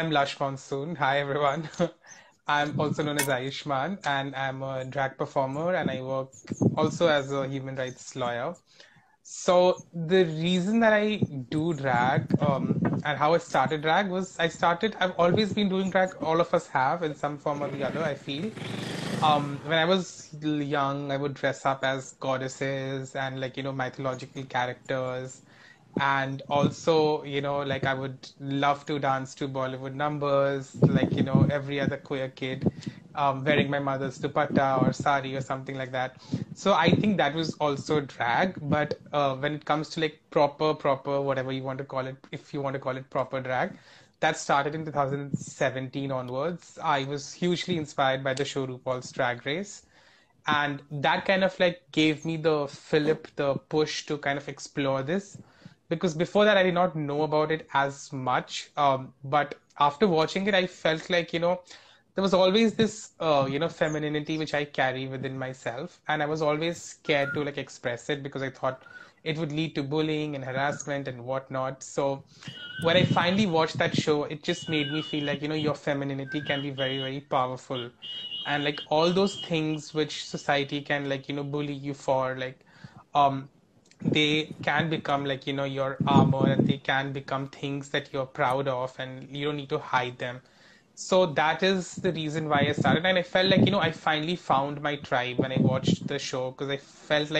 I'm Lush Monsoon. Hi, everyone. I'm also known as Ayushmaan, and I'm a drag performer, and I work also as a human rights lawyer. So the reason that I do drag and how I started drag was I've always been doing drag. All of us have in some form or the other, I feel. When I was young, I would dress up as goddesses and mythological characters. And also, I would love to dance to Bollywood numbers, every other queer kid, wearing my mother's dupatta or sari or something like that. So I think that was also drag. But when it comes to proper, whatever you want to call it, if you want to call it proper drag, that started in 2017 onwards. I was hugely inspired by the show RuPaul's Drag Race. And that kind of gave me the fillip, the push to kind of explore this. Because before that, I did not know about it as much. But after watching it, I felt there was always this, femininity which I carry within myself. And I was always scared to express it because I thought it would lead to bullying and harassment and whatnot. So when I finally watched that show, it just made me feel your femininity can be very, very powerful. And all those things which society can bully you for, they can become your armor, and they can become things that you're proud of, and you don't need to hide them. So that is the reason why I started. And I felt I finally found my tribe when I watched the show, because I felt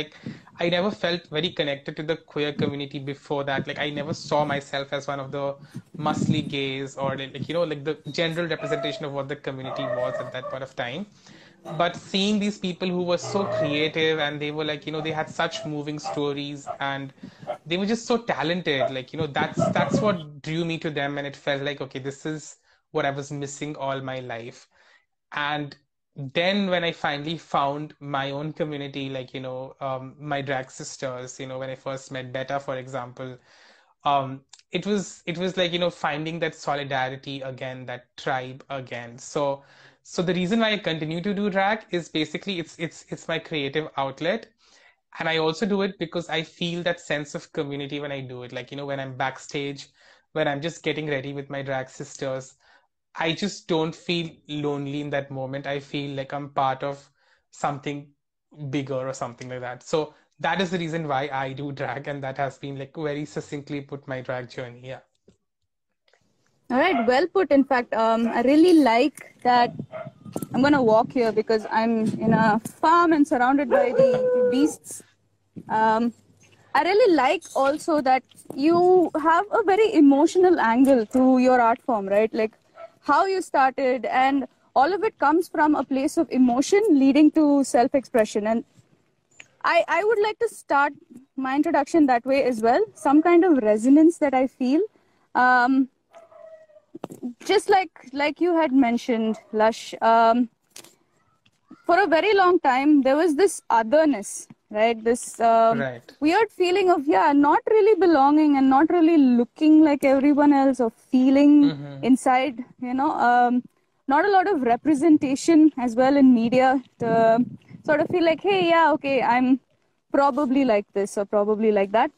I never felt very connected to the queer community before that. I never saw myself as one of the muscly gays or the general representation of what the community was at that point of time. But seeing these people who were so creative, and they were they had such moving stories, and they were just so talented, that's what drew me to them. And it felt okay, this is what I was missing all my life. And then when I finally found my own community, my drag sisters, when I first met Beta, for example, it was finding that solidarity again, that tribe again. So the reason why I continue to do drag is basically it's my creative outlet. And I also do it because I feel that sense of community when I do it. When I'm backstage, when I'm just getting ready with my drag sisters, I just don't feel lonely in that moment. I feel I'm part of something bigger or something like that. So that is the reason why I do drag. And that has been very succinctly put my drag journey. Yeah. All right, well put. In fact, I really like that. I'm going to walk here because I'm in a farm and surrounded by the beasts. I really like also that you have a very emotional angle to your art form, right? How you started, and all of it comes from a place of emotion leading to self-expression. And I would like to start my introduction that way as well. Some kind of resonance that I feel. Just like you had mentioned, Lush, for a very long time, there was this otherness, right? This weird feeling of, not really belonging and not really looking like everyone else, or feeling inside, not a lot of representation as well in media to sort of feel hey, okay, I'm probably like this or probably like that.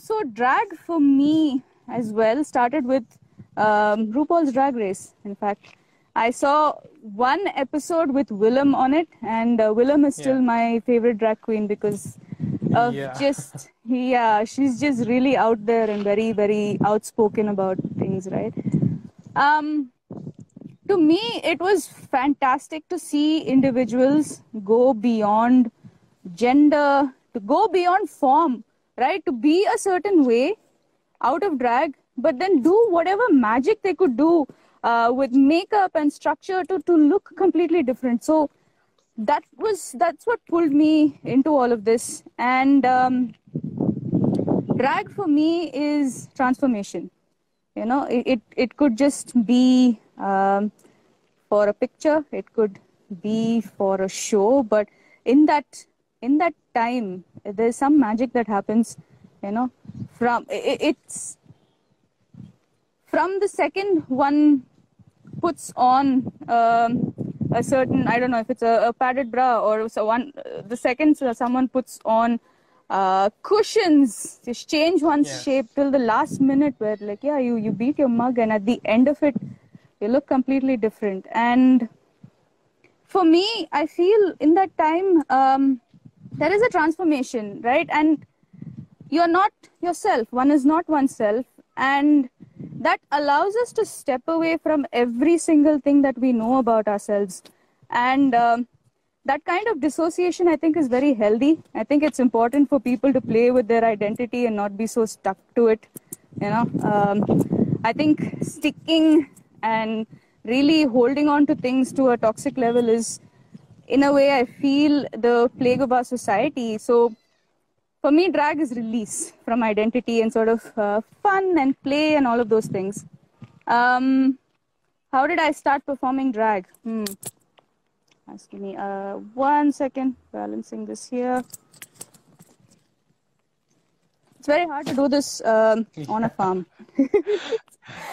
So drag for me as well started with RuPaul's Drag Race. In fact, I saw one episode with Willam on it, and Willam is still my favorite drag queen because of she's just really out there and very, very outspoken about things, right? To me, it was fantastic to see individuals go beyond gender, to go beyond form, right? To be a certain way out of drag, but then do whatever magic they could do with makeup and structure to look completely different. So that's what pulled me into all of this. And drag for me is transformation. It could just be for a picture, it could be for a show, but in that time, there's some magic that happens. From the second one puts on a certain, I don't know if it's a padded bra or so, the second someone puts on cushions, just change one's shape till the last minute, where like, yeah, you beat your mug and at the end of it, you look completely different. And for me, I feel in that time, there is a transformation, right? And you're not yourself. One is not oneself. And that allows us to step away from every single thing that we know about ourselves. And that kind of dissociation, I think, is very healthy. I think it's important for people to play with their identity and not be so stuck to it. You know, I think sticking and really holding on to things to a toxic level is, in a way, I feel the plague of our society. So for me, drag is release from identity and sort of fun and play and all of those things. How did I start performing drag? Ask me 1 second, balancing this here. It's very hard to do this on a farm.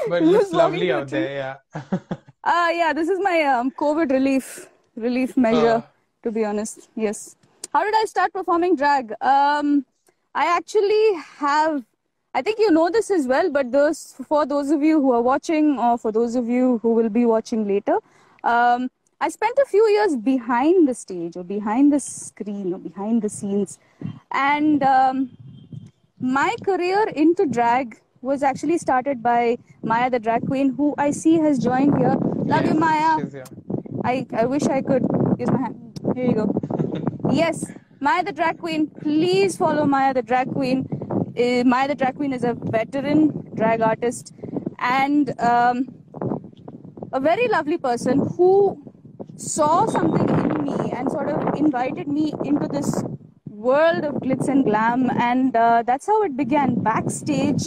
But it looks lovely out there, yeah. Yeah, this is my COVID relief measure, to be honest, yes. How did I start performing drag? I actually have, I think you know this as well, but for those of you who are watching or for those of you who will be watching later, I spent a few years behind the stage or behind the screen or behind the scenes. And my career into drag was actually started by Maya the Drag Queen, who I see has joined here. Love you, Maya. She's here. I wish I could use my hand. Here you go. Yes, Maya the Drag Queen. Please follow Maya the Drag Queen. Maya the Drag Queen is a veteran drag artist and a very lovely person who saw something in me and sort of invited me into this world of glitz and glam. And that's how it began. Backstage,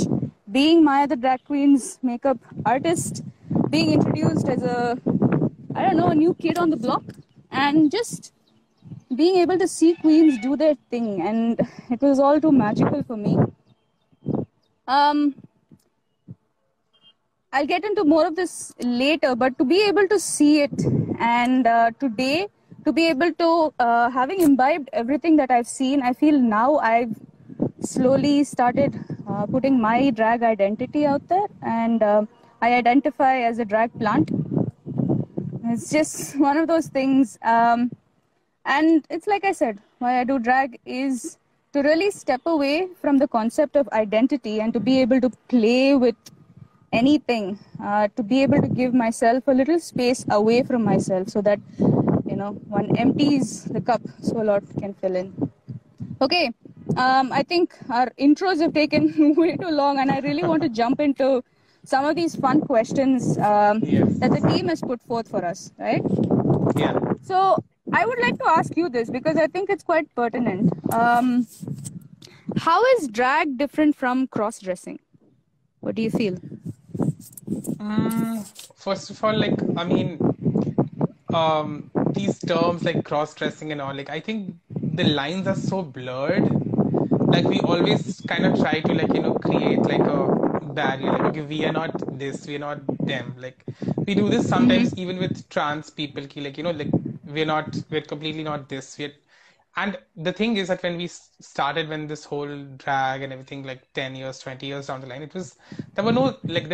being Maya the Drag Queen's makeup artist, being introduced as a new kid on the block, and just being able to see queens do their thing. And it was all too magical for me. I'll get into more of this later, but to be able to see it and today, to be able to, having imbibed everything that I've seen, I feel now I've slowly started putting my drag identity out there, and I identify as a drag plant. It's just one of those things. And it's like I said, why I do drag is to really step away from the concept of identity and to be able to play with anything, to be able to give myself a little space away from myself so that, you know, one empties the cup so a lot can fill in. Okay. I think our intros have taken way too long, and I really want to jump into some of these fun questions that the team has put forth for us, right? Yeah. So I would like to ask you this because I think it's quite pertinent. How is drag different from cross-dressing? What do you feel? First of all, like, I mean, these terms like cross-dressing and all, like, I think the lines are so blurred. Like, we always kind of try to, like, you know, create like a barrier. Like, okay, we are not this, we are not them. Like, we do this sometimes even with trans people. Like, you know, like, we're completely not this. And the thing is that when we started, when this whole drag and everything, like 10 years, 20 years down the line, there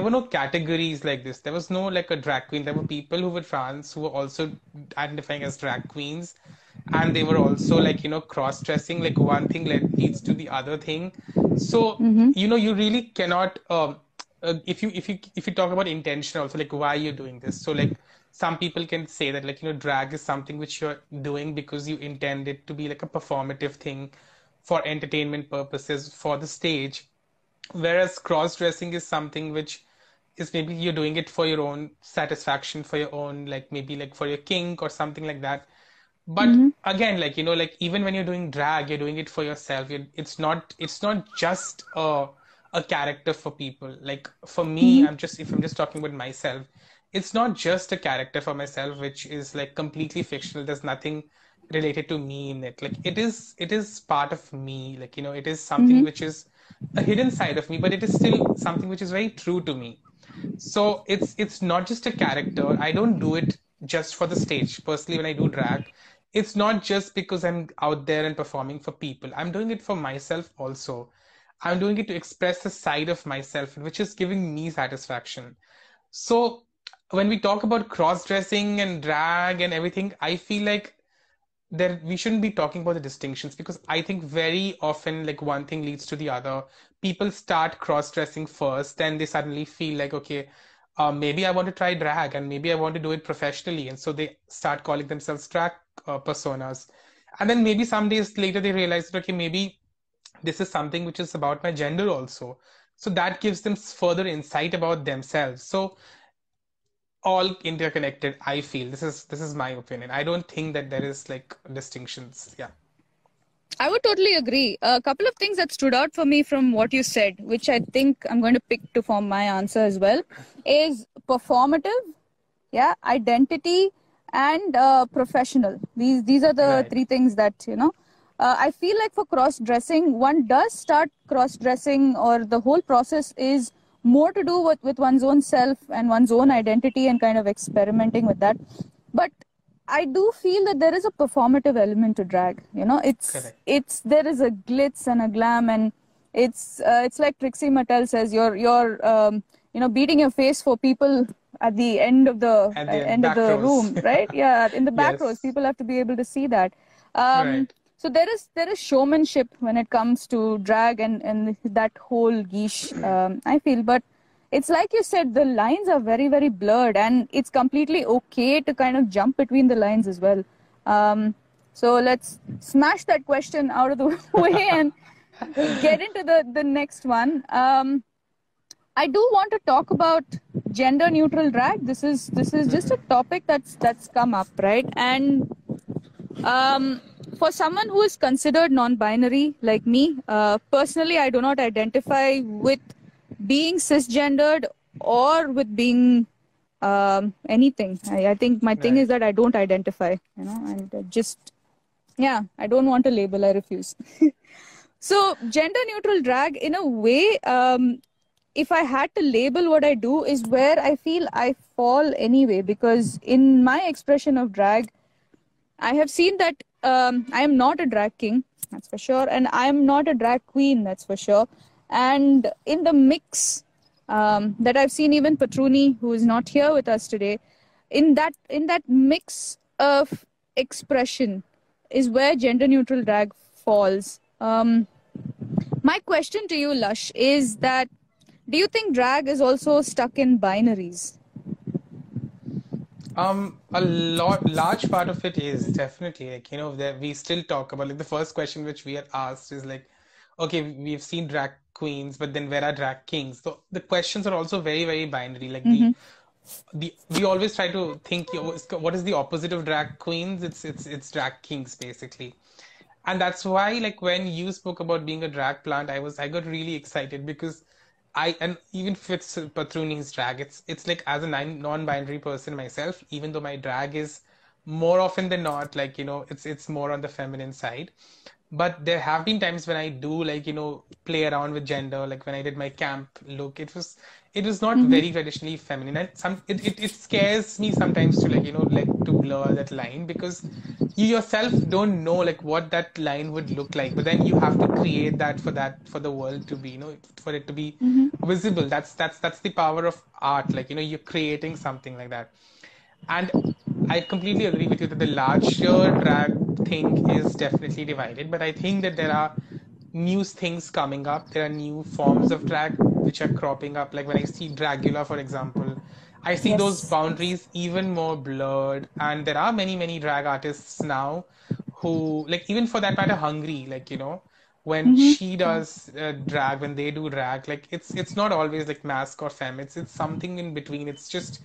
were no categories like this. There was no like a drag queen. There were people who were trans who were also identifying as drag queens. And they were also like, you know, cross-dressing, like one thing leads to the other thing. So, you know, you really cannot, if you talk about intention also, like why you're doing this. So like, some people can say that, like, you know, drag is something which you're doing because you intend it to be like a performative thing for entertainment purposes for the stage. Whereas cross-dressing is something which is maybe you're doing it for your own satisfaction, for your own, like maybe like for your kink or something like that. But again, like, you know, like even when you're doing drag, you're doing it for yourself. It's not just a character for people. Like for me, if I'm just talking about myself, it's not just a character for myself, which is like completely fictional. There's nothing related to me in it. Like it is part of me. Like, you know, it is something which is a hidden side of me, but it is still something which is very true to me. So it's not just a character. I don't do it just for the stage. Personally, when I do drag, it's not just because I'm out there and performing for people. I'm doing it for myself also. I'm doing it to express a side of myself, which is giving me satisfaction. So when we talk about cross-dressing and drag and everything, I feel like there, we shouldn't be talking about the distinctions, because I think very often like one thing leads to the other. People start cross-dressing first, then they suddenly feel like, okay, maybe I want to try drag and maybe I want to do it professionally. And so they start calling themselves drag personas. And then maybe some days later they realize that, okay, maybe this is something which is about my gender also. So that gives them further insight about themselves. So all interconnected, I feel. This is my opinion. I don't think that there is like distinctions. Yeah. I would totally agree. A couple of things that stood out for me from what you said, which I think I'm going to pick to form my answer as well, is performative, yeah, identity, and professional. These are the right. three things that, you know, I feel like for cross-dressing, one does start cross-dressing, or the whole process is more to do with one's own self and one's own identity and kind of experimenting with that. But I do feel that there is a performative element to drag. You know, it's correct. It's there is a glitz and a glam, and it's like Trixie Mattel says, you're you know, beating your face for people at the end of the rows. Room, right? Yeah, in the back yes. rows, people have to be able to see that. Right. So there is showmanship when it comes to drag and that whole guiche, I feel, but. It's like you said, the lines are very, very blurred, and it's completely okay to kind of jump between the lines as well. So let's smash that question out of the way and get into the next one. I do want to talk about gender neutral drag. This is just a topic that's come up, right? And for someone who is considered non-binary like me, personally, I do not identify with being cisgendered or with being anything. I think my thing is that I don't identify, you know, and I don't want a label. I refuse. So gender neutral drag, in a way, if I had to label what I do, is where I feel I fall anyway, because in my expression of drag, I have seen that I am not a drag king, that's for sure, and I am not a drag queen, that's for sure. And in the mix that I've seen, even Patruni, who is not here with us today, in that mix of expression is where gender neutral drag falls. My question to you, Lush, is that do you think drag is also stuck in binaries? A large part of it is definitely, like, you know, that we still talk about, like, the first question which we are asked is like, okay, we've seen drag queens, but then where are drag kings? So the questions are also very, very binary. Like we always try to think, what is the opposite of drag queens? It's drag kings, basically. And that's why, like, when you spoke about being a drag plant, I got really excited, because even if it's Patruni's drag, it's like, as a non-binary person myself, even though my drag is more often than not, like, you know, it's more on the feminine side. But there have been times when I do, like, you know, play around with gender. Like when I did my camp look, it was not very traditionally feminine. And it scares me sometimes to, like, you know, like, to blur that line, because you yourself don't know, like, what that line would look like. But then you have to create that for the world to be, you know, for it to be visible. That's the power of art. Like, you know, you're creating something like that. And I completely agree with you that the larger drag thing is definitely divided, but I think that there are new things coming up. There are new forms of drag which are cropping up. Like when I see Dragula, for example, I see those boundaries even more blurred. And there are many, many drag artists now who, like, even for that matter, Hungary, like, you know, when she does drag, when they do drag, like, it's not always like mask or femme. It's something in between. It's just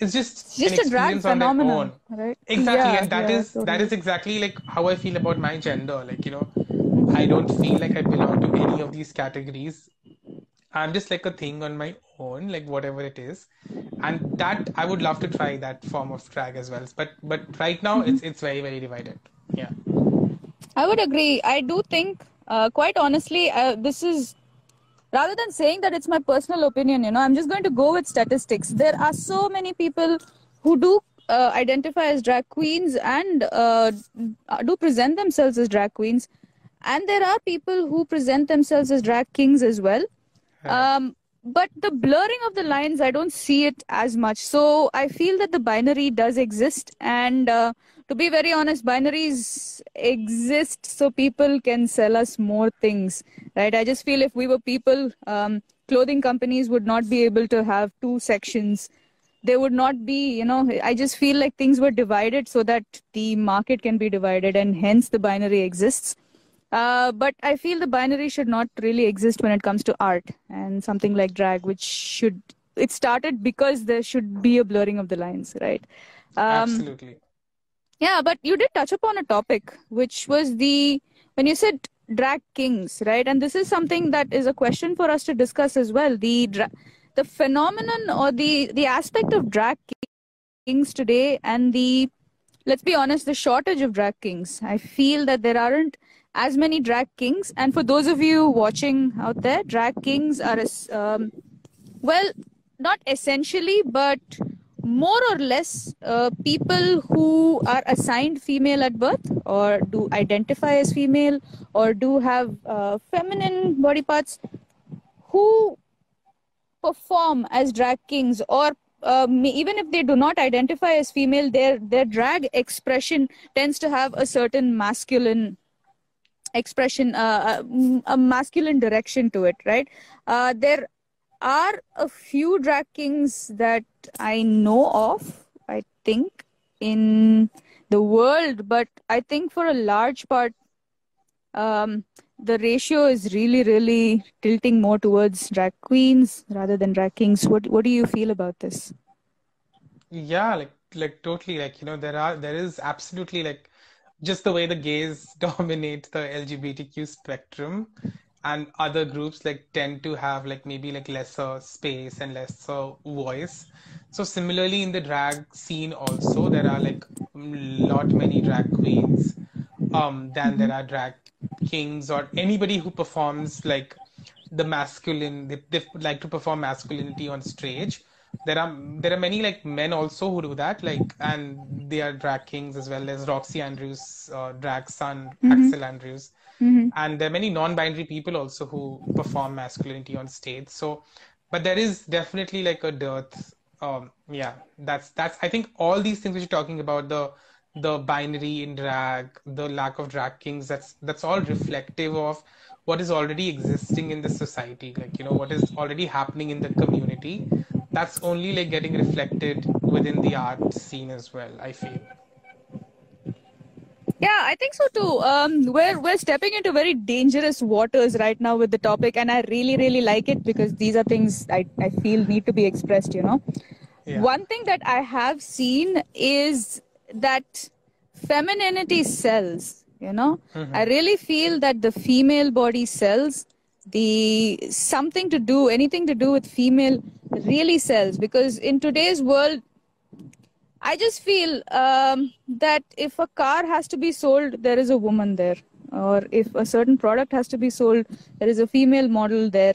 a drag phenomenon, right? Exactly, yeah, and that is exactly like how I feel about my gender. Like, you know, I don't feel like I belong to any of these categories. I'm just like a thing on my own, like whatever it is. And that I would love to try that form of drag as well. But right now it's very, very divided. Yeah, I would agree. I do think, quite honestly, this is. Rather than saying that it's my personal opinion, you know, I'm just going to go with statistics. There are so many people who do identify as drag queens and do present themselves as drag queens. And there are people who present themselves as drag kings as well. But the blurring of the lines, I don't see it as much. So I feel that the binary does exist. And to be very honest, binaries exist so people can sell us more things, right? I just feel if we were people, clothing companies would not be able to have two sections. They would not be, you know, I just feel like things were divided so that the market can be divided and hence the binary exists. But I feel the binary should not really exist when it comes to art and something like drag, which should, it started because there should be a blurring of the lines, right? Absolutely. Yeah, but you did touch upon a topic, which was the, when you said drag kings, right? And this is something that is a question for us to discuss as well. The phenomenon or the aspect of drag kings today and the, let's be honest, the shortage of drag kings. I feel that there aren't as many drag kings, and for those of you watching out there, drag kings are, well, not essentially, but more or less people who are assigned female at birth or do identify as female or do have feminine body parts who perform as drag kings, or even if they do not identify as female, their drag expression tends to have a certain masculine expression, a masculine direction to it, right? There are a few drag kings that I know of, I think, in the world, but I think for a large part, the ratio is really, really tilting more towards drag queens rather than drag kings. What do you feel about this? Yeah, like totally, like, you know, there is absolutely, like, just the way the gays dominate the LGBTQ spectrum and other groups like tend to have like maybe like lesser space and lesser voice. So similarly in the drag scene also, there are like lot many drag queens than there are drag kings or anybody who performs like the masculine, they like to perform masculinity on stage. There are many like men also who do that, like, and they are drag kings as well. There's Roxy Andrews, drag son, Axel Andrews. And there are many non-binary people also who perform masculinity on stage. So, but there is definitely like a dearth. Yeah, that's, I think all these things which you're talking about, the binary in drag, the lack of drag kings, that's all reflective of what is already existing in the society. Like, you know, what is already happening in the community. That's only like getting reflected within the art scene as well, I feel. Yeah, I think so too. We're stepping into very dangerous waters right now with the topic, and I really, really like it because these are things I feel need to be expressed, you know. Yeah. One thing that I have seen is that femininity sells, you know. I really feel that the female body sells. Anything to do with female really sells, because in today's world, I just feel that if a car has to be sold, there is a woman there, or if a certain product has to be sold, there is a female model there.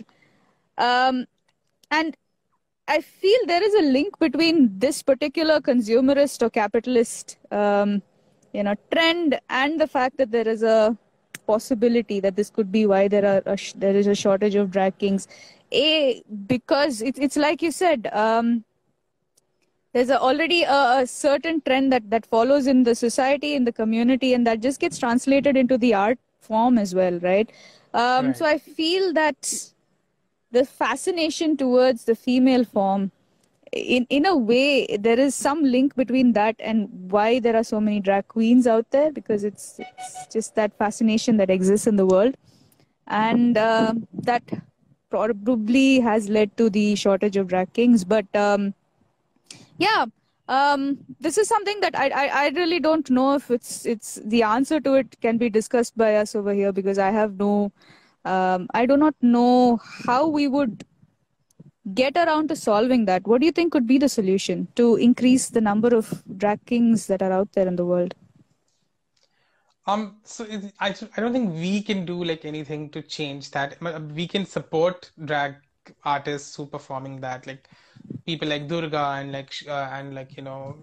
And I feel there is a link between this particular consumerist or capitalist, you know, trend and the fact that there is a possibility that this could be why there is a shortage of drag kings. Because it's like you said, there's already a certain trend that follows in the society, in the community, and that just gets translated into the art form as well, right? So I feel that the fascination towards the female form, in a way, there is some link between that and why there are so many drag queens out there, because it's just that fascination that exists in the world. And that probably has led to the shortage of drag kings. But yeah, this is something that I really don't know if it's the answer to it can be discussed by us over here, because I have no, I do not know how we would get around to solving that. What do you think could be the solution to increase the number of drag kings that are out there in the world? So I don't think we can do like anything to change that. We can support drag artists who performing that, like people like Durga and like you know,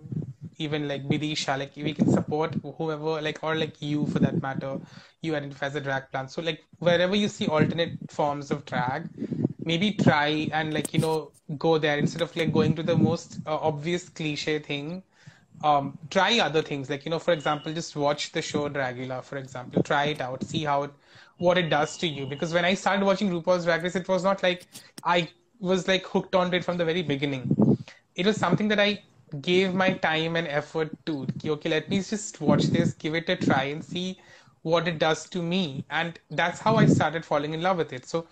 even like Bidisha, like we can support whoever, like, or like you for that matter, you identify as a drag plant. So like wherever you see alternate forms of drag, maybe try and like, you know, go there instead of like going to the most obvious cliche thing. Try other things, like, you know, for example, just watch the show Dragula, for example, try it out, see how it, what it does to you. Because when I started watching RuPaul's Drag Race, it was not like I was like hooked on it from the very beginning. It was something that I gave my time and effort to. Okay, let me just watch this, give it a try and see what it does to me. And that's how I started falling in love with it. So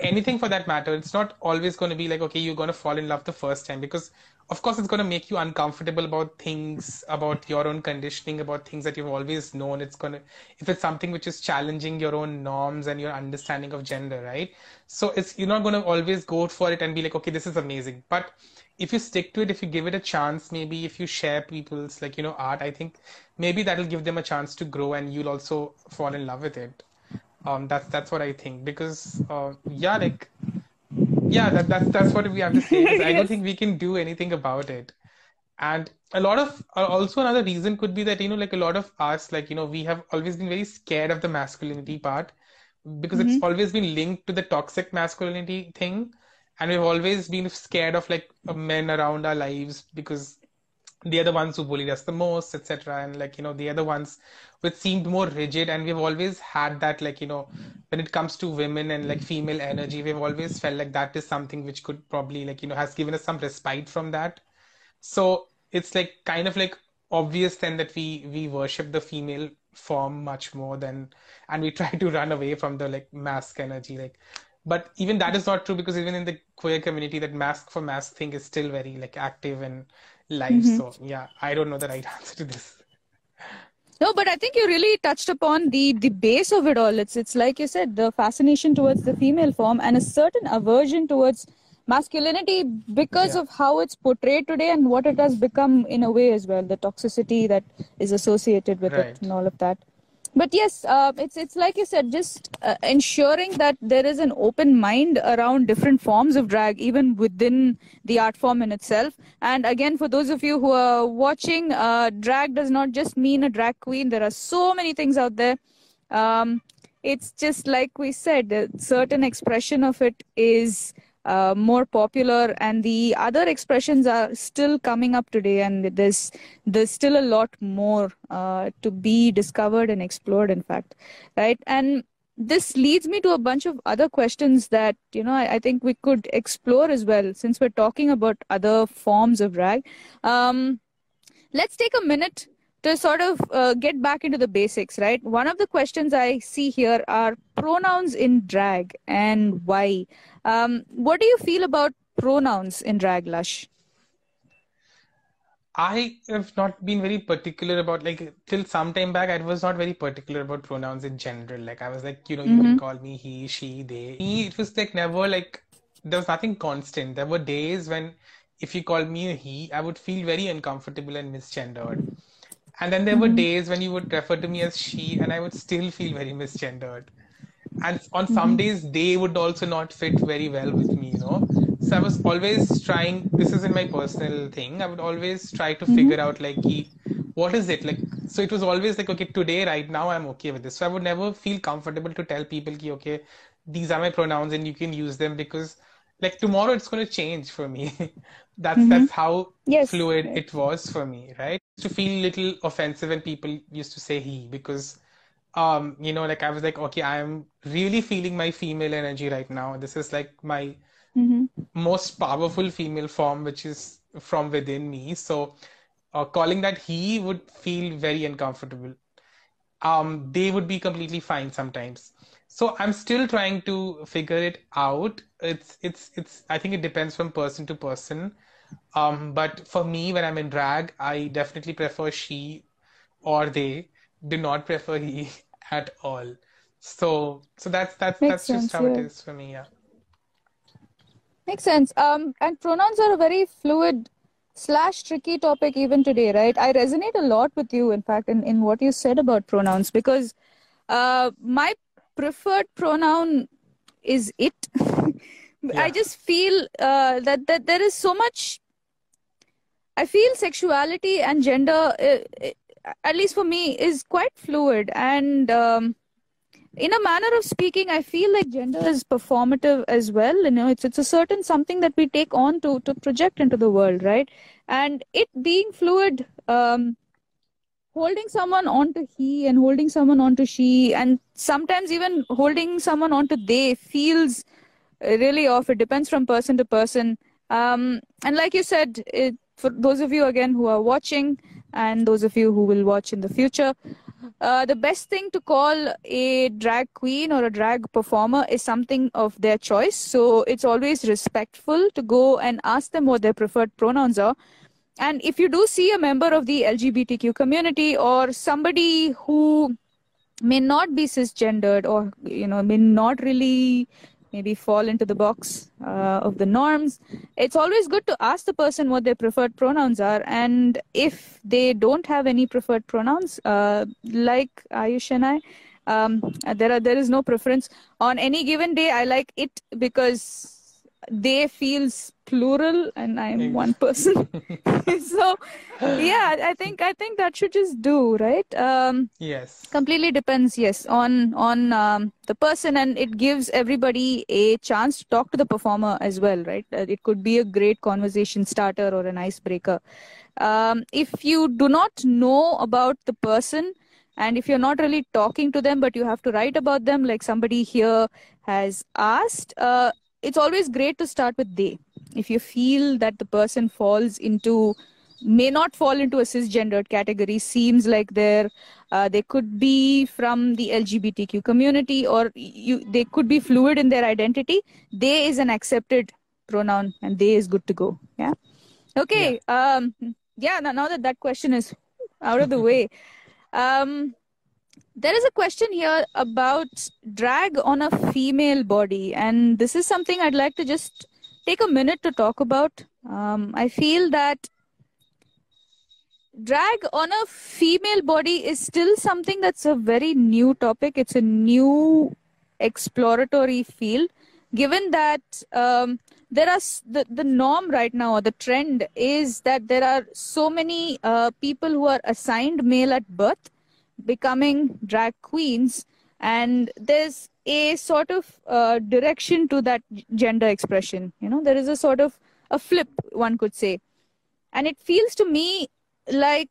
anything for that matter, it's not always going to be like, okay, you're going to fall in love the first time, because of course, it's going to make you uncomfortable about things, about your own conditioning, about things that you've always known. It's going to, if it's something which is challenging your own norms and your understanding of gender, right? So it's, you're not going to always go for it and be like, okay, this is amazing. But if you stick to it, if you give it a chance, maybe if you share people's, like, you know, art, I think maybe that'll give them a chance to grow and you'll also fall in love with it. That's what I think, because yeah, like, yeah, that's what we have to say. Yes. I don't think we can do anything about it. And a lot of, also another reason could be that, you know, like a lot of us, like, you know, we have always been very scared of the masculinity part, because mm-hmm. it's always been linked to the toxic masculinity thing. And we've always been scared of like men around our lives, because they're the ones who bullied us the most, etc. And like, you know, they're the ones which seemed more rigid. And we've always had that, like, you know, when it comes to women and like female energy, we've always felt like that is something which could probably, like, you know, has given us some respite from that. So it's like kind of like obvious then that we worship the female form much more than, and we try to run away from the like mask energy, like. But even that is not true, because even in the queer community, that mask for mask thing is still very like active and live. Mm-hmm. So yeah, I don't know the right answer to this. No, but I think you really touched upon the base of it all. It's like you said, the fascination towards the female form and a certain aversion towards masculinity because yeah. of how it's portrayed today and what it has become in a way as well, the toxicity that is associated with right. it and all of that. But yes, it's like you said, just ensuring that there is an open mind around different forms of drag, even within the art form in itself. And again, for those of you who are watching, drag does not just mean a drag queen. There are so many things out there. It's just like we said, a certain expression of it is more popular, and the other expressions are still coming up today, and there's still a lot more to be discovered and explored, in fact, right? And this leads me to a bunch of other questions that, you know, I think we could explore as well, since we're talking about other forms of drag. Let's take a minute to sort of get back into the basics, right? One of the questions I see here are pronouns in drag and why. What do you feel about pronouns in drag, Lush? I have not been very particular about, like, till some time back, I was not very particular about pronouns in general. Like, I was like, you know, mm-hmm. you can call me he, she, they. Me, it was like never, like, there was nothing constant. There were days when if you called me a he, I would feel very uncomfortable and misgendered. And then there were days when you would refer to me as she, and I would still feel very misgendered. And on some days, they would also not fit very well with me, you know. So I was always trying, this isn't my personal thing, I would always try to figure out, like, what is it? Like, so it was always like, okay, today, right now, I'm okay with this. So I would never feel comfortable to tell people, okay, these are my pronouns and you can use them, because like tomorrow it's going to change for me. That's how yes. fluid it was for me, right? To feel little offensive when people used to say he, because you know, like I was like, okay, I'm really feeling my female energy right now. This is like my most powerful female form, which is from within me. So calling that he would feel very uncomfortable. They would be completely fine sometimes. So I'm still trying to figure it out. It's I think it depends from person to person. But for me, when I'm in drag, I definitely prefer she or they, do not prefer he at all. So that's sense, just how it is for me. Yeah. Makes sense. And pronouns are a very fluid / tricky topic even today, right? I resonate a lot with you, in fact, in what you said about pronouns, because my preferred pronoun is it. Yeah. I just feel that there is so much I feel sexuality and gender, at least for me, is quite fluid. And in a manner of speaking, I feel like gender is performative as well. You know, it's a certain something that we take on to project into the world, right? And it being fluid, holding someone onto he and holding someone onto she, and sometimes even holding someone onto they feels really off. It depends from person to person. And like you said, for those of you again who are watching and those of you who will watch in the future, the best thing to call a drag queen or a drag performer is something of their choice. So it's always respectful to go and ask them what their preferred pronouns are. And if you do see a member of the LGBTQ community or somebody who may not be cisgendered or, you know, may not really maybe fall into the box of the norms, it's always good to ask the person what their preferred pronouns are. And if they don't have any preferred pronouns, like Ayush and I, there is no preference. On any given day, I like it because they feels plural and I'm one person. So yeah, I think that should just do, right? Yes, completely depends, yes, on the person, and it gives everybody a chance to talk to the performer as well, right? It could be a great conversation starter or an icebreaker. If you do not know about the person, and if you're not really talking to them but you have to write about them, like somebody here has asked, it's always great to start with they. If you feel that the person may not fall into a cisgendered category, seems like they could be from the LGBTQ community, or they could be fluid in their identity, they is an accepted pronoun and they is good to go. Yeah. Okay. Yeah. Now that question is out of the way, there is a question here about drag on a female body, and this is something I'd like to just take a minute to talk about. I feel that drag on a female body is still something that's a very new topic. It's a new exploratory field, given that the norm right now, or the trend, is that there are so many people who are assigned male at birth becoming drag queens, and there's a sort of direction to that gender expression. You know, there is a sort of a flip, one could say, and it feels to me like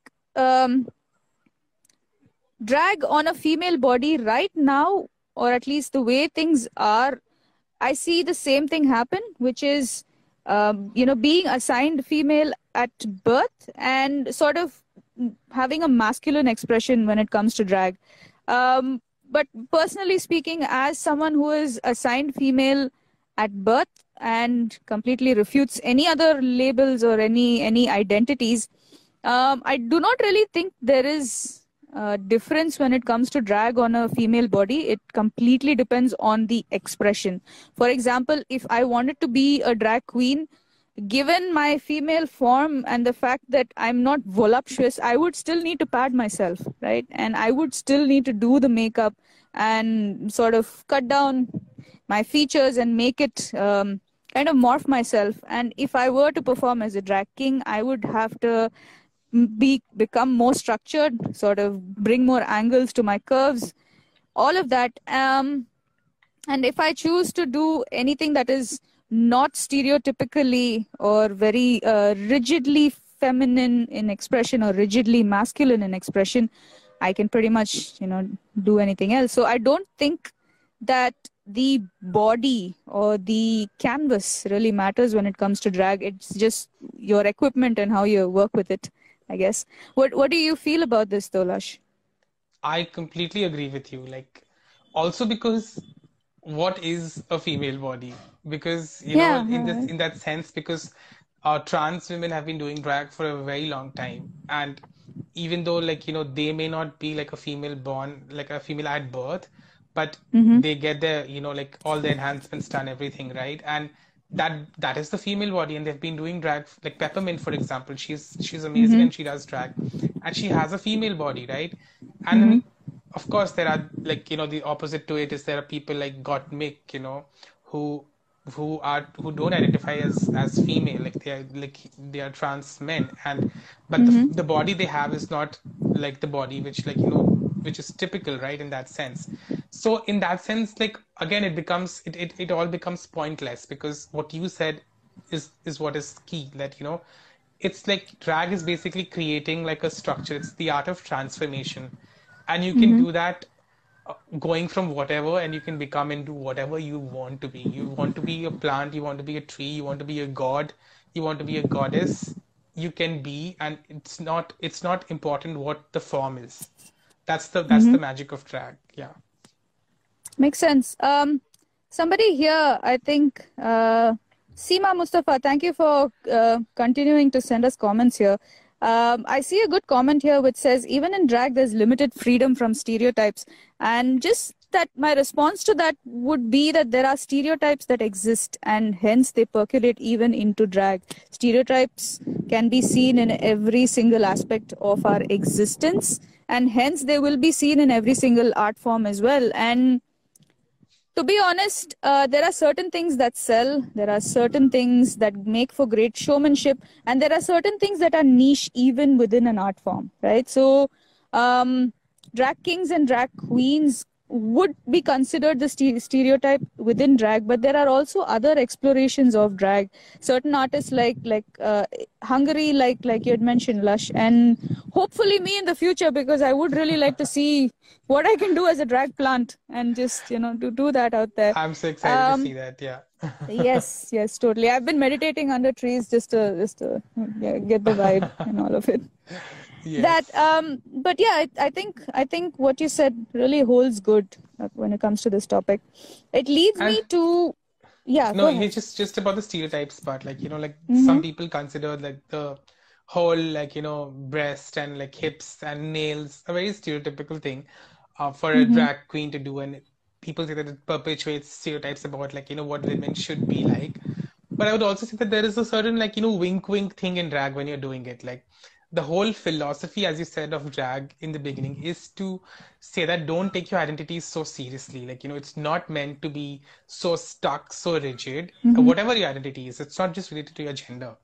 drag on a female body right now, or at least the way things are, I see the same thing happen, which is being assigned female at birth and sort of having a masculine expression when it comes to drag. But personally speaking, as someone who is assigned female at birth and completely refutes any other labels or any identities, I do not really think there is a difference when it comes to drag on a female body. It completely depends on the expression. For example, if I wanted to be a drag queen, given my female form and the fact that I'm not voluptuous, I would still need to pad myself, right? And I would still need to do the makeup and sort of cut down my features and make it kind of morph myself. And if I were to perform as a drag king, I would have to become more structured, sort of bring more angles to my curves, all of that. And if I choose to do anything that is not stereotypically or very rigidly feminine in expression or rigidly masculine in expression, I can pretty much, do anything else. So I don't think that the body or the canvas really matters when it comes to drag. It's just your equipment and how you work with it, I guess. What do you feel about this though, Lush? I completely agree with you. Like, also because what is a female body? Because in that sense, because trans women have been doing drag for a very long time, and even though they may not be like a female at birth, but they get their all the enhancements done, everything, right? And that is the female body, and they've been doing drag. Like Peppermint, for example, she's amazing and she does drag, and she has a female body, right? And of course, there are the opposite to it is there are people like Gottmik, who who don't identify as female, like they are trans men, and but mm-hmm. the body they have is not like the body which which is typical, right, in that sense. So in that sense, like, again, it becomes it all becomes pointless, because what you said is what is key, that it's like drag is basically creating like a structure. It's the art of transformation, and you can mm-hmm. do that going from whatever, and you can become into whatever you want to be. You want to be a plant, you want to be a tree, you want to be a god, you want to be a goddess. You can be, and it's not important what the form is. That's mm-hmm. the magic of drag. Yeah, makes sense. Somebody here, I think Seema Mustafa, thank you for continuing to send us comments here. I see a good comment here which says, even in drag, there's limited freedom from stereotypes. And just that my response to that would be that there are stereotypes that exist, and hence they percolate even into drag. Stereotypes can be seen in every single aspect of our existence, and hence they will be seen in every single art form as well. And to be honest, there are certain things that sell, there are certain things that make for great showmanship, and there are certain things that are niche even within an art form, right? So drag kings and drag queens would be considered the stereotype within drag, but there are also other explorations of drag. Certain artists like Hungary, like you had mentioned, Lush, and hopefully me in the future, because I would really like to see what I can do as a drag plant and just to do that out there. I'm so excited to see that. Yeah. yes, totally. I've been meditating under trees just to get the vibe and all of it. Yes. That but yeah, I think what you said really holds good when it comes to this topic. It leads me to it's just about the stereotypes part, mm-hmm. some people consider the whole breast and hips and nails a very stereotypical thing for mm-hmm. a drag queen to do, and people say that it perpetuates stereotypes about what women should be like. But I would also say that there is a certain wink wink thing in drag when you're doing it. The whole philosophy, as you said, of drag in the beginning is to say that don't take your identities so seriously. It's not meant to be so stuck, so rigid. Mm-hmm. Whatever your identity is, it's not just related to your gender.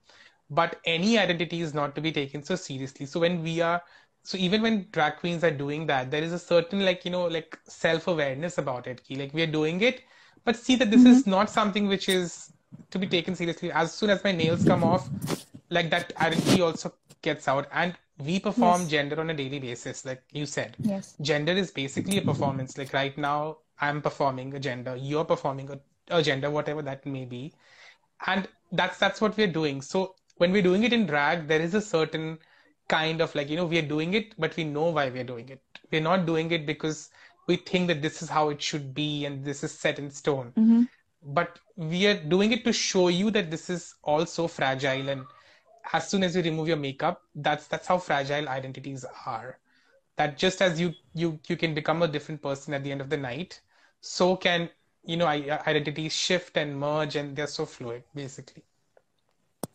But any identity is not to be taken so seriously. So even when drag queens are doing that, there is a certain self-awareness about it. We are doing it, but see that this mm-hmm. is not something which is to be taken seriously. As soon as my nails come off, that identity also gets out, and we perform yes. gender on a daily basis, like you said. Yes. Gender is basically a performance. Right now, I'm performing a gender, you're performing a gender, whatever that may be, and that's what we're doing. So when we're doing it in drag, there is a certain kind of we're doing it, but we know why we're doing it. We're not doing it because we think that this is how it should be and this is set in stone. Mm-hmm. But we are doing it to show you that this is also fragile, and as soon as you remove your makeup, that's how fragile identities are. That just as you can become a different person at the end of the night, so can identities shift and merge, and they're so fluid, basically.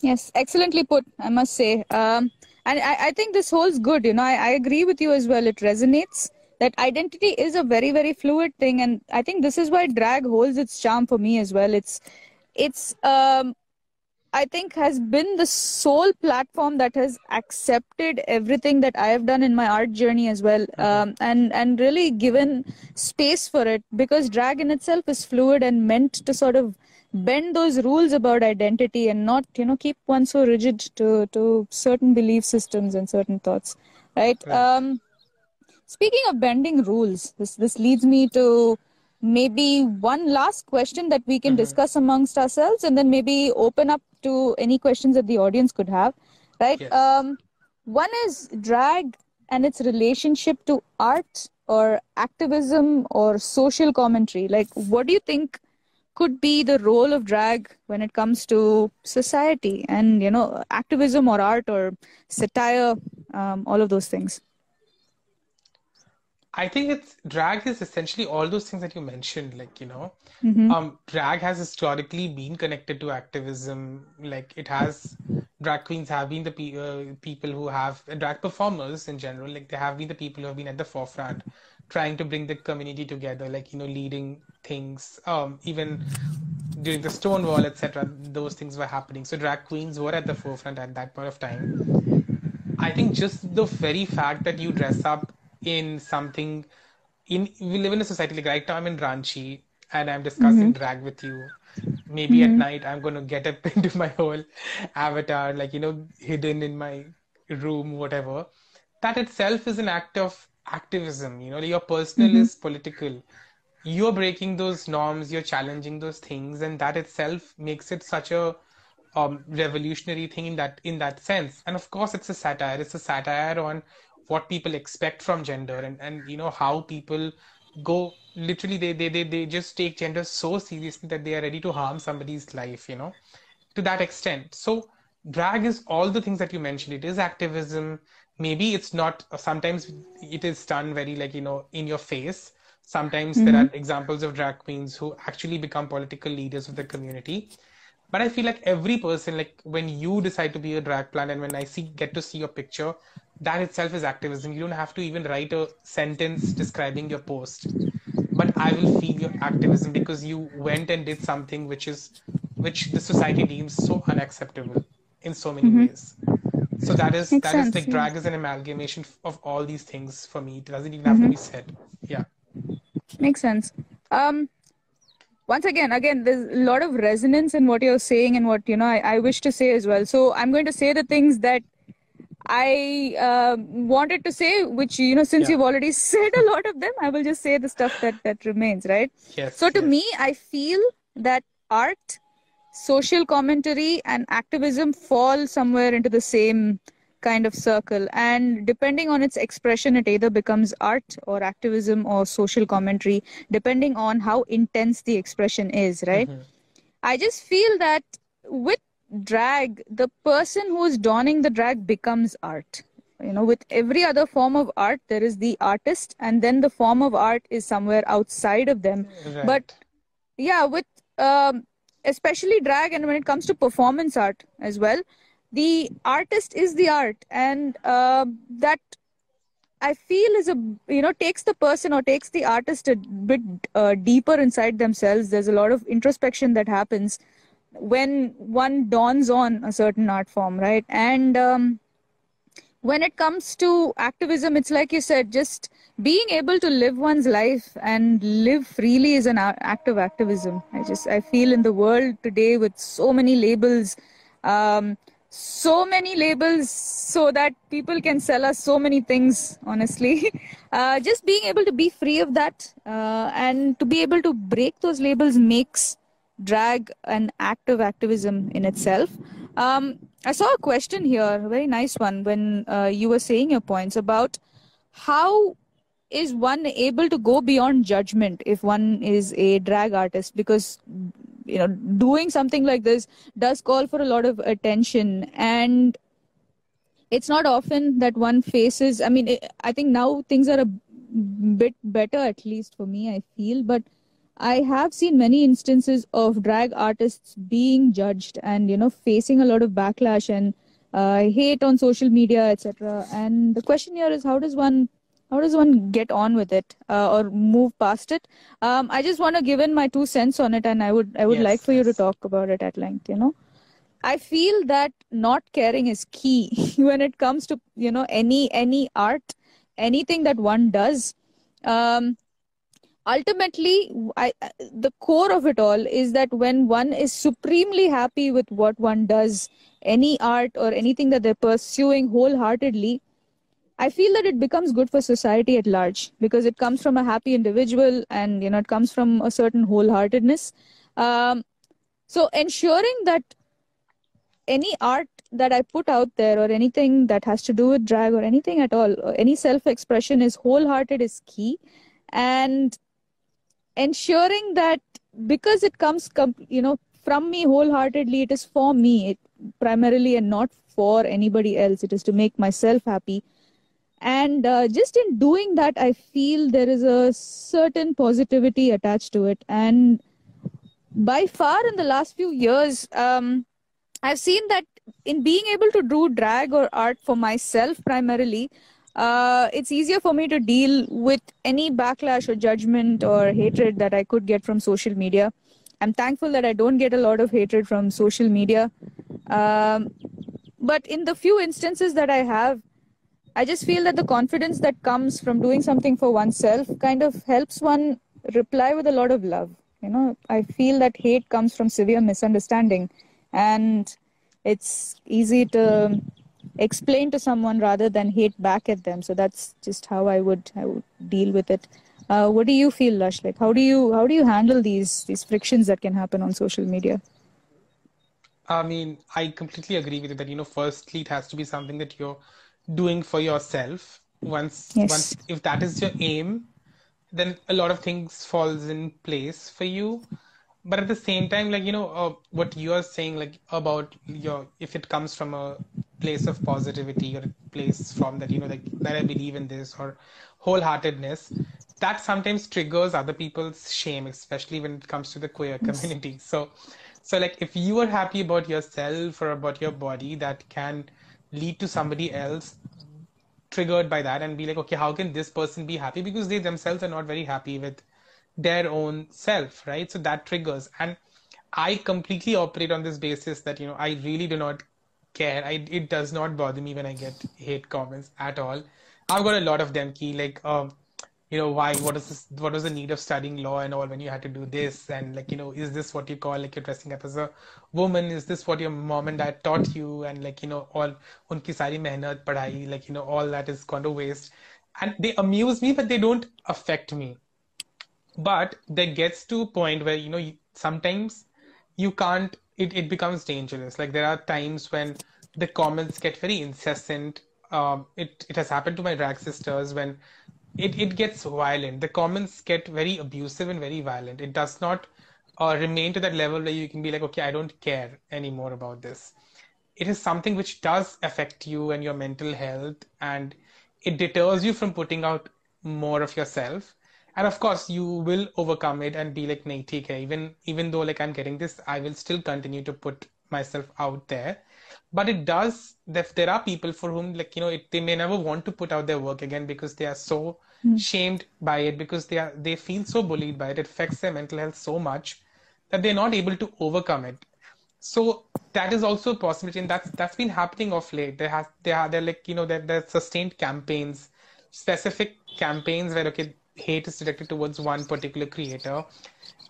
Yes, excellently put, I must say. And I think this holds good. I agree with you as well. It resonates that identity is a very, very fluid thing, and I think this is why drag holds its charm for me as well. I think has been the sole platform that has accepted everything that I have done in my art journey as well, and really given space for it, because drag in itself is fluid and meant to sort of bend those rules about identity and not, keep one so rigid to certain belief systems and certain thoughts, right? Right. Speaking of bending rules, this leads me to maybe one last question that we can mm-hmm. discuss amongst ourselves, and then maybe open up to any questions that the audience could have, right? Yes. One is drag and its relationship to art or activism or social commentary. What do you think could be the role of drag when it comes to society and, activism or art or satire, all of those things? I think drag is essentially all those things that you mentioned, mm-hmm. Drag has historically been connected to activism. Drag queens have been the people who have, drag performers in general, they have been the people who have been at the forefront, trying to bring the community together, leading things, even during the Stonewall, etc., those things were happening. So drag queens were at the forefront at that point of time. I think just the very fact that you dress up in something, we live in a society, like right now I'm in Ranchi and I'm discussing drag with you. Maybe at night I'm going to get up into my whole avatar, like, you know, hidden in my room, whatever. That itself is an act of activism, you know, your personal is political. You're breaking those norms, you're challenging those things, and that itself makes it such a revolutionary thing in that sense. And of course, it's a satire. It's a satire on what people expect from gender, and you know, how people go, literally they just take gender so seriously that they are ready to harm somebody's life, you know, to that extent. So drag is all the things that you mentioned. It is activism. Maybe it's not, sometimes it is done very, like, you know, in your face. Sometimes there are examples of drag queens who actually become political leaders of the community. But I feel like every person, like when you decide to be a drag plant and when I get to see your picture, that itself is activism. You don't have to even write a sentence describing your post, but I will feel your activism because you went and did something which the society deems so unacceptable in so many ways. So that is like drag is an amalgamation of all these things for me. It doesn't even have to be said. Yeah. Makes sense. Once again, there's a lot of resonance in what you're saying and what, you know, I wish to say as well. So I'm going to say the things that I wanted to say, which, you know, since you've already said a lot of them, I will just say the stuff that remains, right? Yes. So to me, I feel that art, social commentary and activism fall somewhere into the same kind of circle, and depending on its expression, it either becomes art or activism or social commentary, depending on how intense the expression is, right? I just feel that with drag, the person who is donning the drag becomes art. You know, with every other form of art, there is the artist, and then the form of art is somewhere outside of them. Right. But yeah, with especially drag, and when it comes to performance art as well, the artist is the art, and that I feel is a, you know, takes the person or takes the artist a bit deeper inside themselves. There's a lot of introspection that happens when one dawns on a certain art form, right? And when it comes to activism, it's like you said, just being able to live one's life and live freely is an act of activism. I feel in the world today with so many labels, so that people can sell us so many things, honestly. Just being able to be free of that and to be able to break those labels makes drag an act of activism in itself. I saw a question here, a very nice one, when you were saying your points about how is one able to go beyond judgment if one is a drag artist, because you know, doing something like this does call for a lot of attention, and it's not often that one faces. I mean, I think now things are a bit better, at least for me, I feel, but I have seen many instances of drag artists being judged and, you know, facing a lot of backlash and hate on social media, etc. And the question here is, how does one get on with it or move past it? I just want to give in my 2 cents on it, and I would like for you to talk about it at length, you know. I feel that not caring is key when it comes to, you know, any art, anything that one does. Ultimately, the core of it all is that when one is supremely happy with what one does, any art or anything that they're pursuing wholeheartedly, I feel that it becomes good for society at large, because it comes from a happy individual and, you know, it comes from a certain wholeheartedness. So ensuring that any art that I put out there or anything that has to do with drag or anything at all, or any self-expression is wholehearted is key. And ensuring that because it comes, you know, from me wholeheartedly, it is for me primarily and not for anybody else. It is to make myself happy. And just in doing that, I feel there is a certain positivity attached to it. And by far in the last few years, I've seen that in being able to do drag or art for myself primarily, it's easier for me to deal with any backlash or judgment or hatred that I could get from social media. I'm thankful that I don't get a lot of hatred from social media. But in the few instances that I have, I just feel that the confidence that comes from doing something for oneself kind of helps one reply with a lot of love. You know, I feel that hate comes from severe misunderstanding, and it's easy to explain to someone rather than hate back at them. So that's just how I would deal with it. What do you feel, Lush? Like, how do you handle these frictions that can happen on social media? I mean, I completely agree with you that, you know, firstly, it has to be something that you're doing for yourself. Once, if that is your aim, then a lot of things falls in place for you. But at the same time, like, you know, what you are saying, like, about your, if it comes from a place of positivity or a place from that, you know, like, that I believe in this or wholeheartedness, that sometimes triggers other people's shame, especially when it comes to the queer community. So like, if you are happy about yourself or about your body, that can lead to somebody else triggered by that and be like, okay, how can this person be happy? Because they themselves are not very happy with their own self, right? So that triggers. And I completely operate on this basis that, you know, I really do not care. It does not bother me when I get hate comments at all. I've got a lot of them, Ki, like, you know, why, what is this, what was the need of studying law and all when you had to do this? And like, you know, is this what you call, like, you're dressing up as a woman? Is this what your mom and dad taught you? And like, you know, all unki sari mehnat padhai, like, you know, all that is gone to waste. And they amuse me, but they don't affect me. But that gets to a point where, you know, sometimes you can't, it becomes dangerous. Like, there are times when the comments get very incessant. It has happened to my drag sisters when it gets violent. The comments get very abusive and very violent. It does not remain to that level where you can be like, okay, I don't care anymore about this. It is something which does affect you and your mental health, and it deters you from putting out more of yourself. And of course, you will overcome it and be like, nahi, theek hai. Even though, like, I'm getting this, I will still continue to put myself out there. But it does, there are people for whom, like, you know, they may never want to put out their work again because they are so shamed by it, because they feel so bullied by it. It affects their mental health so much that they're not able to overcome it. So that is also a possibility, and that's been happening of late. They're like, you know, there's sustained campaigns, specific campaigns where, okay, hate is directed towards one particular creator,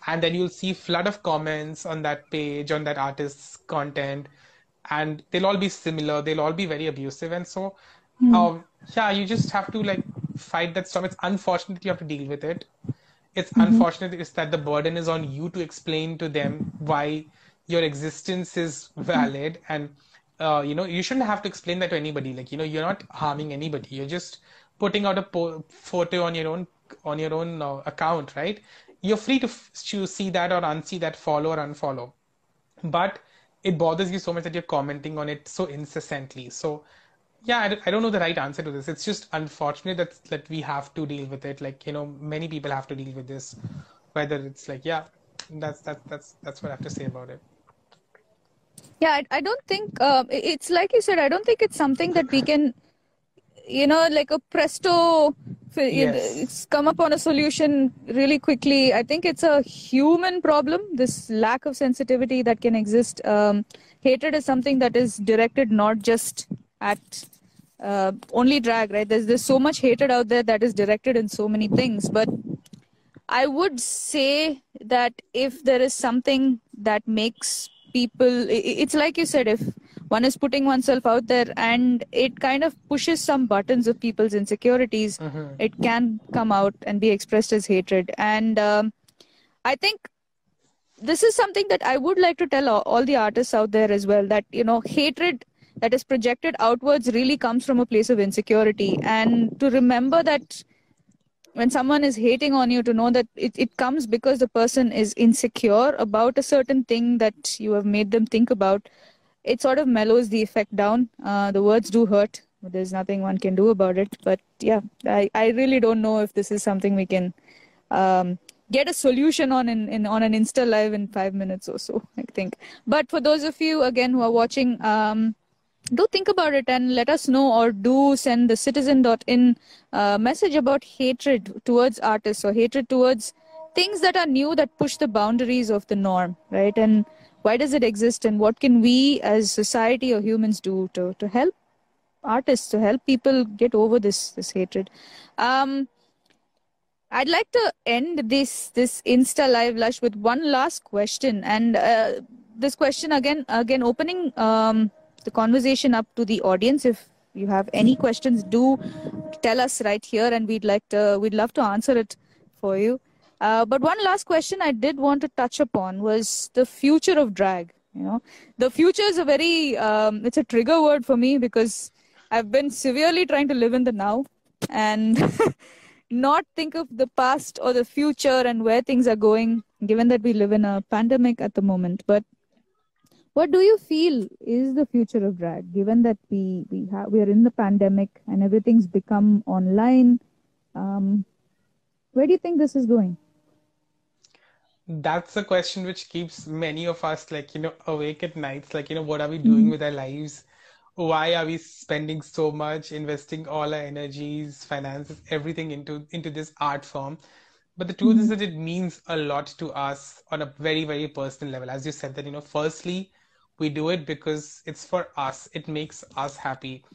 and then you'll see flood of comments on that page, on that artist's content, and they'll all be similar, they'll all be very abusive. And so yeah, you just have to, like, fight that storm. It's unfortunate you have to deal with it. It's unfortunate it's that the burden is on you to explain to them why your existence is valid, and you know, you shouldn't have to explain that to anybody. Like, you know, you're not harming anybody, you're just putting out a photo on your own account, right? You're free to see that or unsee that, follow or unfollow, but it bothers you so much that you're commenting on it so incessantly. So yeah, I don't know the right answer to this. It's just unfortunate that we have to deal with it. Like, you know, many people have to deal with this, whether it's like, yeah, that's what I have to say about it. Yeah, I don't think it's like you said, I don't think it's something that we can, you know, like a presto, it's come upon a solution really quickly. I think it's a human problem, this lack of sensitivity that can exist. Hatred is something that is directed not just at only drag, right? There's so much hatred out there that is directed in so many things. But I would say that if there is something that makes people, it's like you said, if one is putting oneself out there and it kind of pushes some buttons of people's insecurities, it can come out and be expressed as hatred. And I think this is something that I would like to tell all the artists out there as well, that, you know, hatred that is projected outwards really comes from a place of insecurity. And to remember that when someone is hating on you, to know that it comes because the person is insecure about a certain thing that you have made them think about. It sort of mellows the effect down. The words do hurt. There's nothing one can do about it. But yeah, I really don't know if this is something we can get a solution on on an Insta Live in 5 minutes or so, I think. But for those of you, again, who are watching, do think about it and let us know, or do send the citizen.in message about hatred towards artists or hatred towards things that are new that push the boundaries of the norm, right? And why does it exist, and what can we as society or humans do to help artists, to help people get over this hatred? I'd like to end this Insta Live, Lush, with one last question. And this question, again opening the conversation up to the audience. If you have any questions, do tell us right here, and we'd love to answer it for you. But one last question I did want to touch upon was the future of drag. You know, the future is a very, it's a trigger word for me, because I've been severely trying to live in the now and not think of the past or the future and where things are going, given that we live in a pandemic at the moment. But what do you feel is the future of drag, given that we are in the pandemic and everything's become online? Where do you think this is going? That's a question which keeps many of us, awake at nights. What are we doing with our lives? Why are we spending so much, investing all our energies, finances, everything into this art form? But the truth is that it means a lot to us on a very, very personal level. As you said that, firstly, we do it because it's for us. It makes us happy.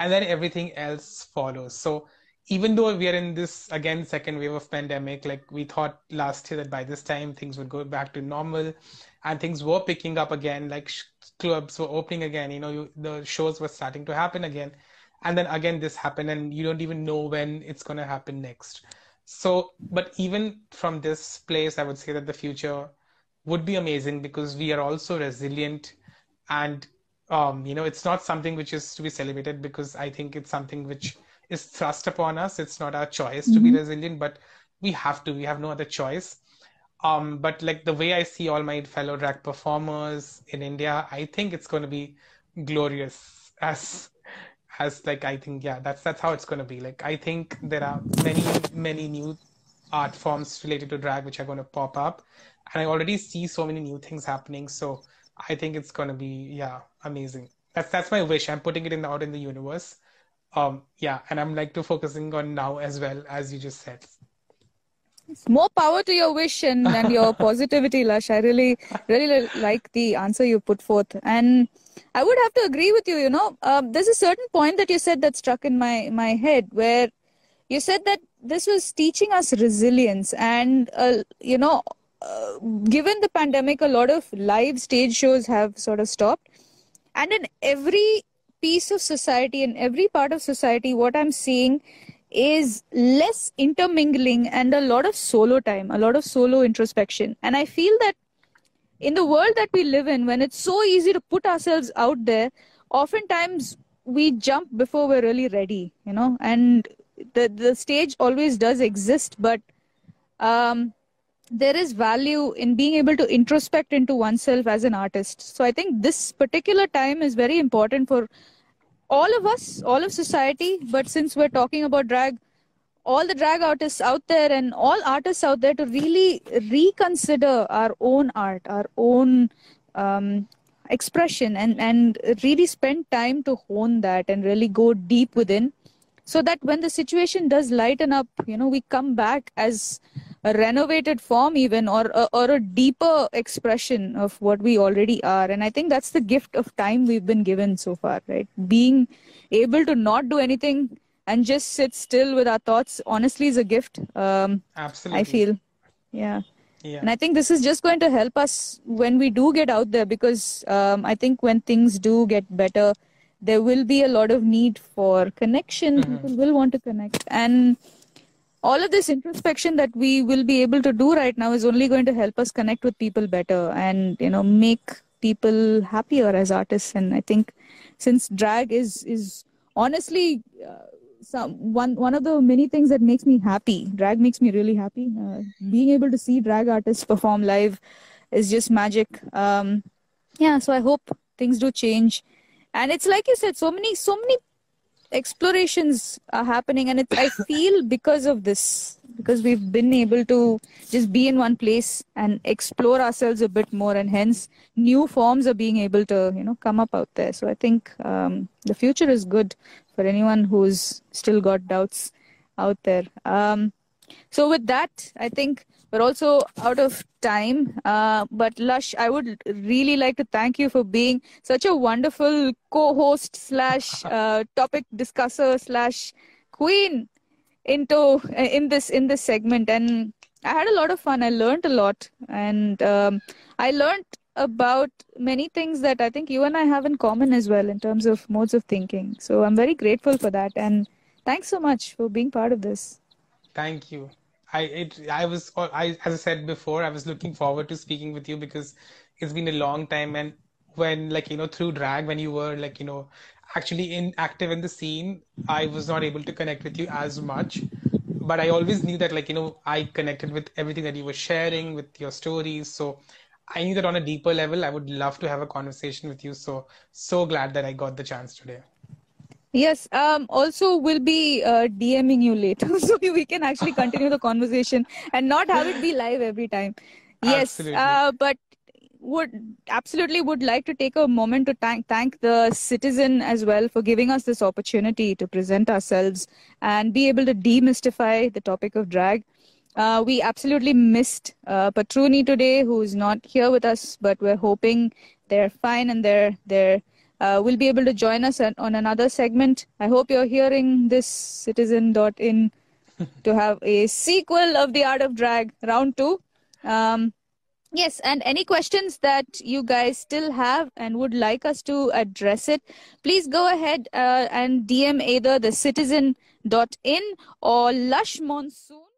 And then everything else follows. So even though we are in this, again, second wave of pandemic, we thought last year that by this time things would go back to normal and things were picking up again, clubs were opening again, the shows were starting to happen again. And then again, this happened, and you don't even know when it's going to happen next. So, but even from this place, I would say that the future would be amazing, because we are also resilient, and, it's not something which is to be celebrated, because I think it's something which is thrust upon us. It's not our choice to be resilient, but we have no other choice. But the way I see all my fellow drag performers in India, I think it's going to be glorious I think, yeah, that's how it's going to be. I think there are many, many new art forms related to drag, which are going to pop up. And I already see so many new things happening. So I think it's going to be, amazing. That's my wish. I'm putting it out in the universe. And I'm focusing on now as well, as you just said. It's more power to your wish and your positivity, Lush. I really, really like the answer you put forth. And I would have to agree with you, there's a certain point that you said that struck in my head, where you said that this was teaching us resilience. And, given the pandemic, a lot of live stage shows have sort of stopped. And in every piece of society, in every part of society, what I'm seeing is less intermingling and a lot of solo time, a lot of solo introspection. And I feel that in the world that we live in, when it's so easy to put ourselves out there, oftentimes we jump before we're really ready, and the stage always does exist, but there is value in being able to introspect into oneself as an artist. So I think this particular time is very important for all of us, all of society. But since we're talking about drag, all the drag artists out there and all artists out there to really reconsider our own art, our own expression, and really spend time to hone that and really go deep within, so that when the situation does lighten up, we come back as a renovated form even, or a deeper expression of what we already are. And I think that's the gift of time we've been given so far, right? Being able to not do anything and just sit still with our thoughts, honestly, is a gift. Absolutely. I feel. Yeah. And I think this is just going to help us when we do get out there, because I think when things do get better, there will be a lot of need for connection. People will want to connect. And all of this introspection that we will be able to do right now is only going to help us connect with people better and, make people happier as artists. And I think since drag is honestly, one of the many things that makes me happy. Drag makes me really happy. Being able to see drag artists perform live is just magic. So I hope things do change. And it's like you said, so many explorations are happening. And I feel because of this, because we've been able to just be in one place and explore ourselves a bit more, and hence new forms are being able to, come up out there. So I think the future is good for anyone who's still got doubts out there. So with that, I think we're also out of time. But Lush, I would really like to thank you for being such a wonderful co-host slash topic discusser slash queen in this segment. And I had a lot of fun. I learned a lot, and I learned about many things that I think you and I have in common as well in terms of modes of thinking. So I'm very grateful for that, and thanks so much for being part of this. Thank you. As I said before, I was looking forward to speaking with you because it's been a long time, and when through drag, when you were actually active in the scene, I was not able to connect with you as much. But I always knew that I connected with everything that you were sharing, with your stories. So I knew that on a deeper level, I would love to have a conversation with you. So glad that I got the chance today. Yes. Also, we'll be DMing you later so we can actually continue the conversation and not have it be live every time. Yes. But absolutely would like to take a moment to thank the Citizen as well for giving us this opportunity to present ourselves and be able to demystify the topic of drag. We absolutely missed Patruni today, who is not here with us, but we're hoping they're fine and will be able to join us on another segment. I hope you're hearing this, Citizen.in, to have a sequel of The Art of Drag, round 2. Yes, and any questions that you guys still have and would like us to address it, please go ahead and DM either the Citizen.in or Lush Monsoon.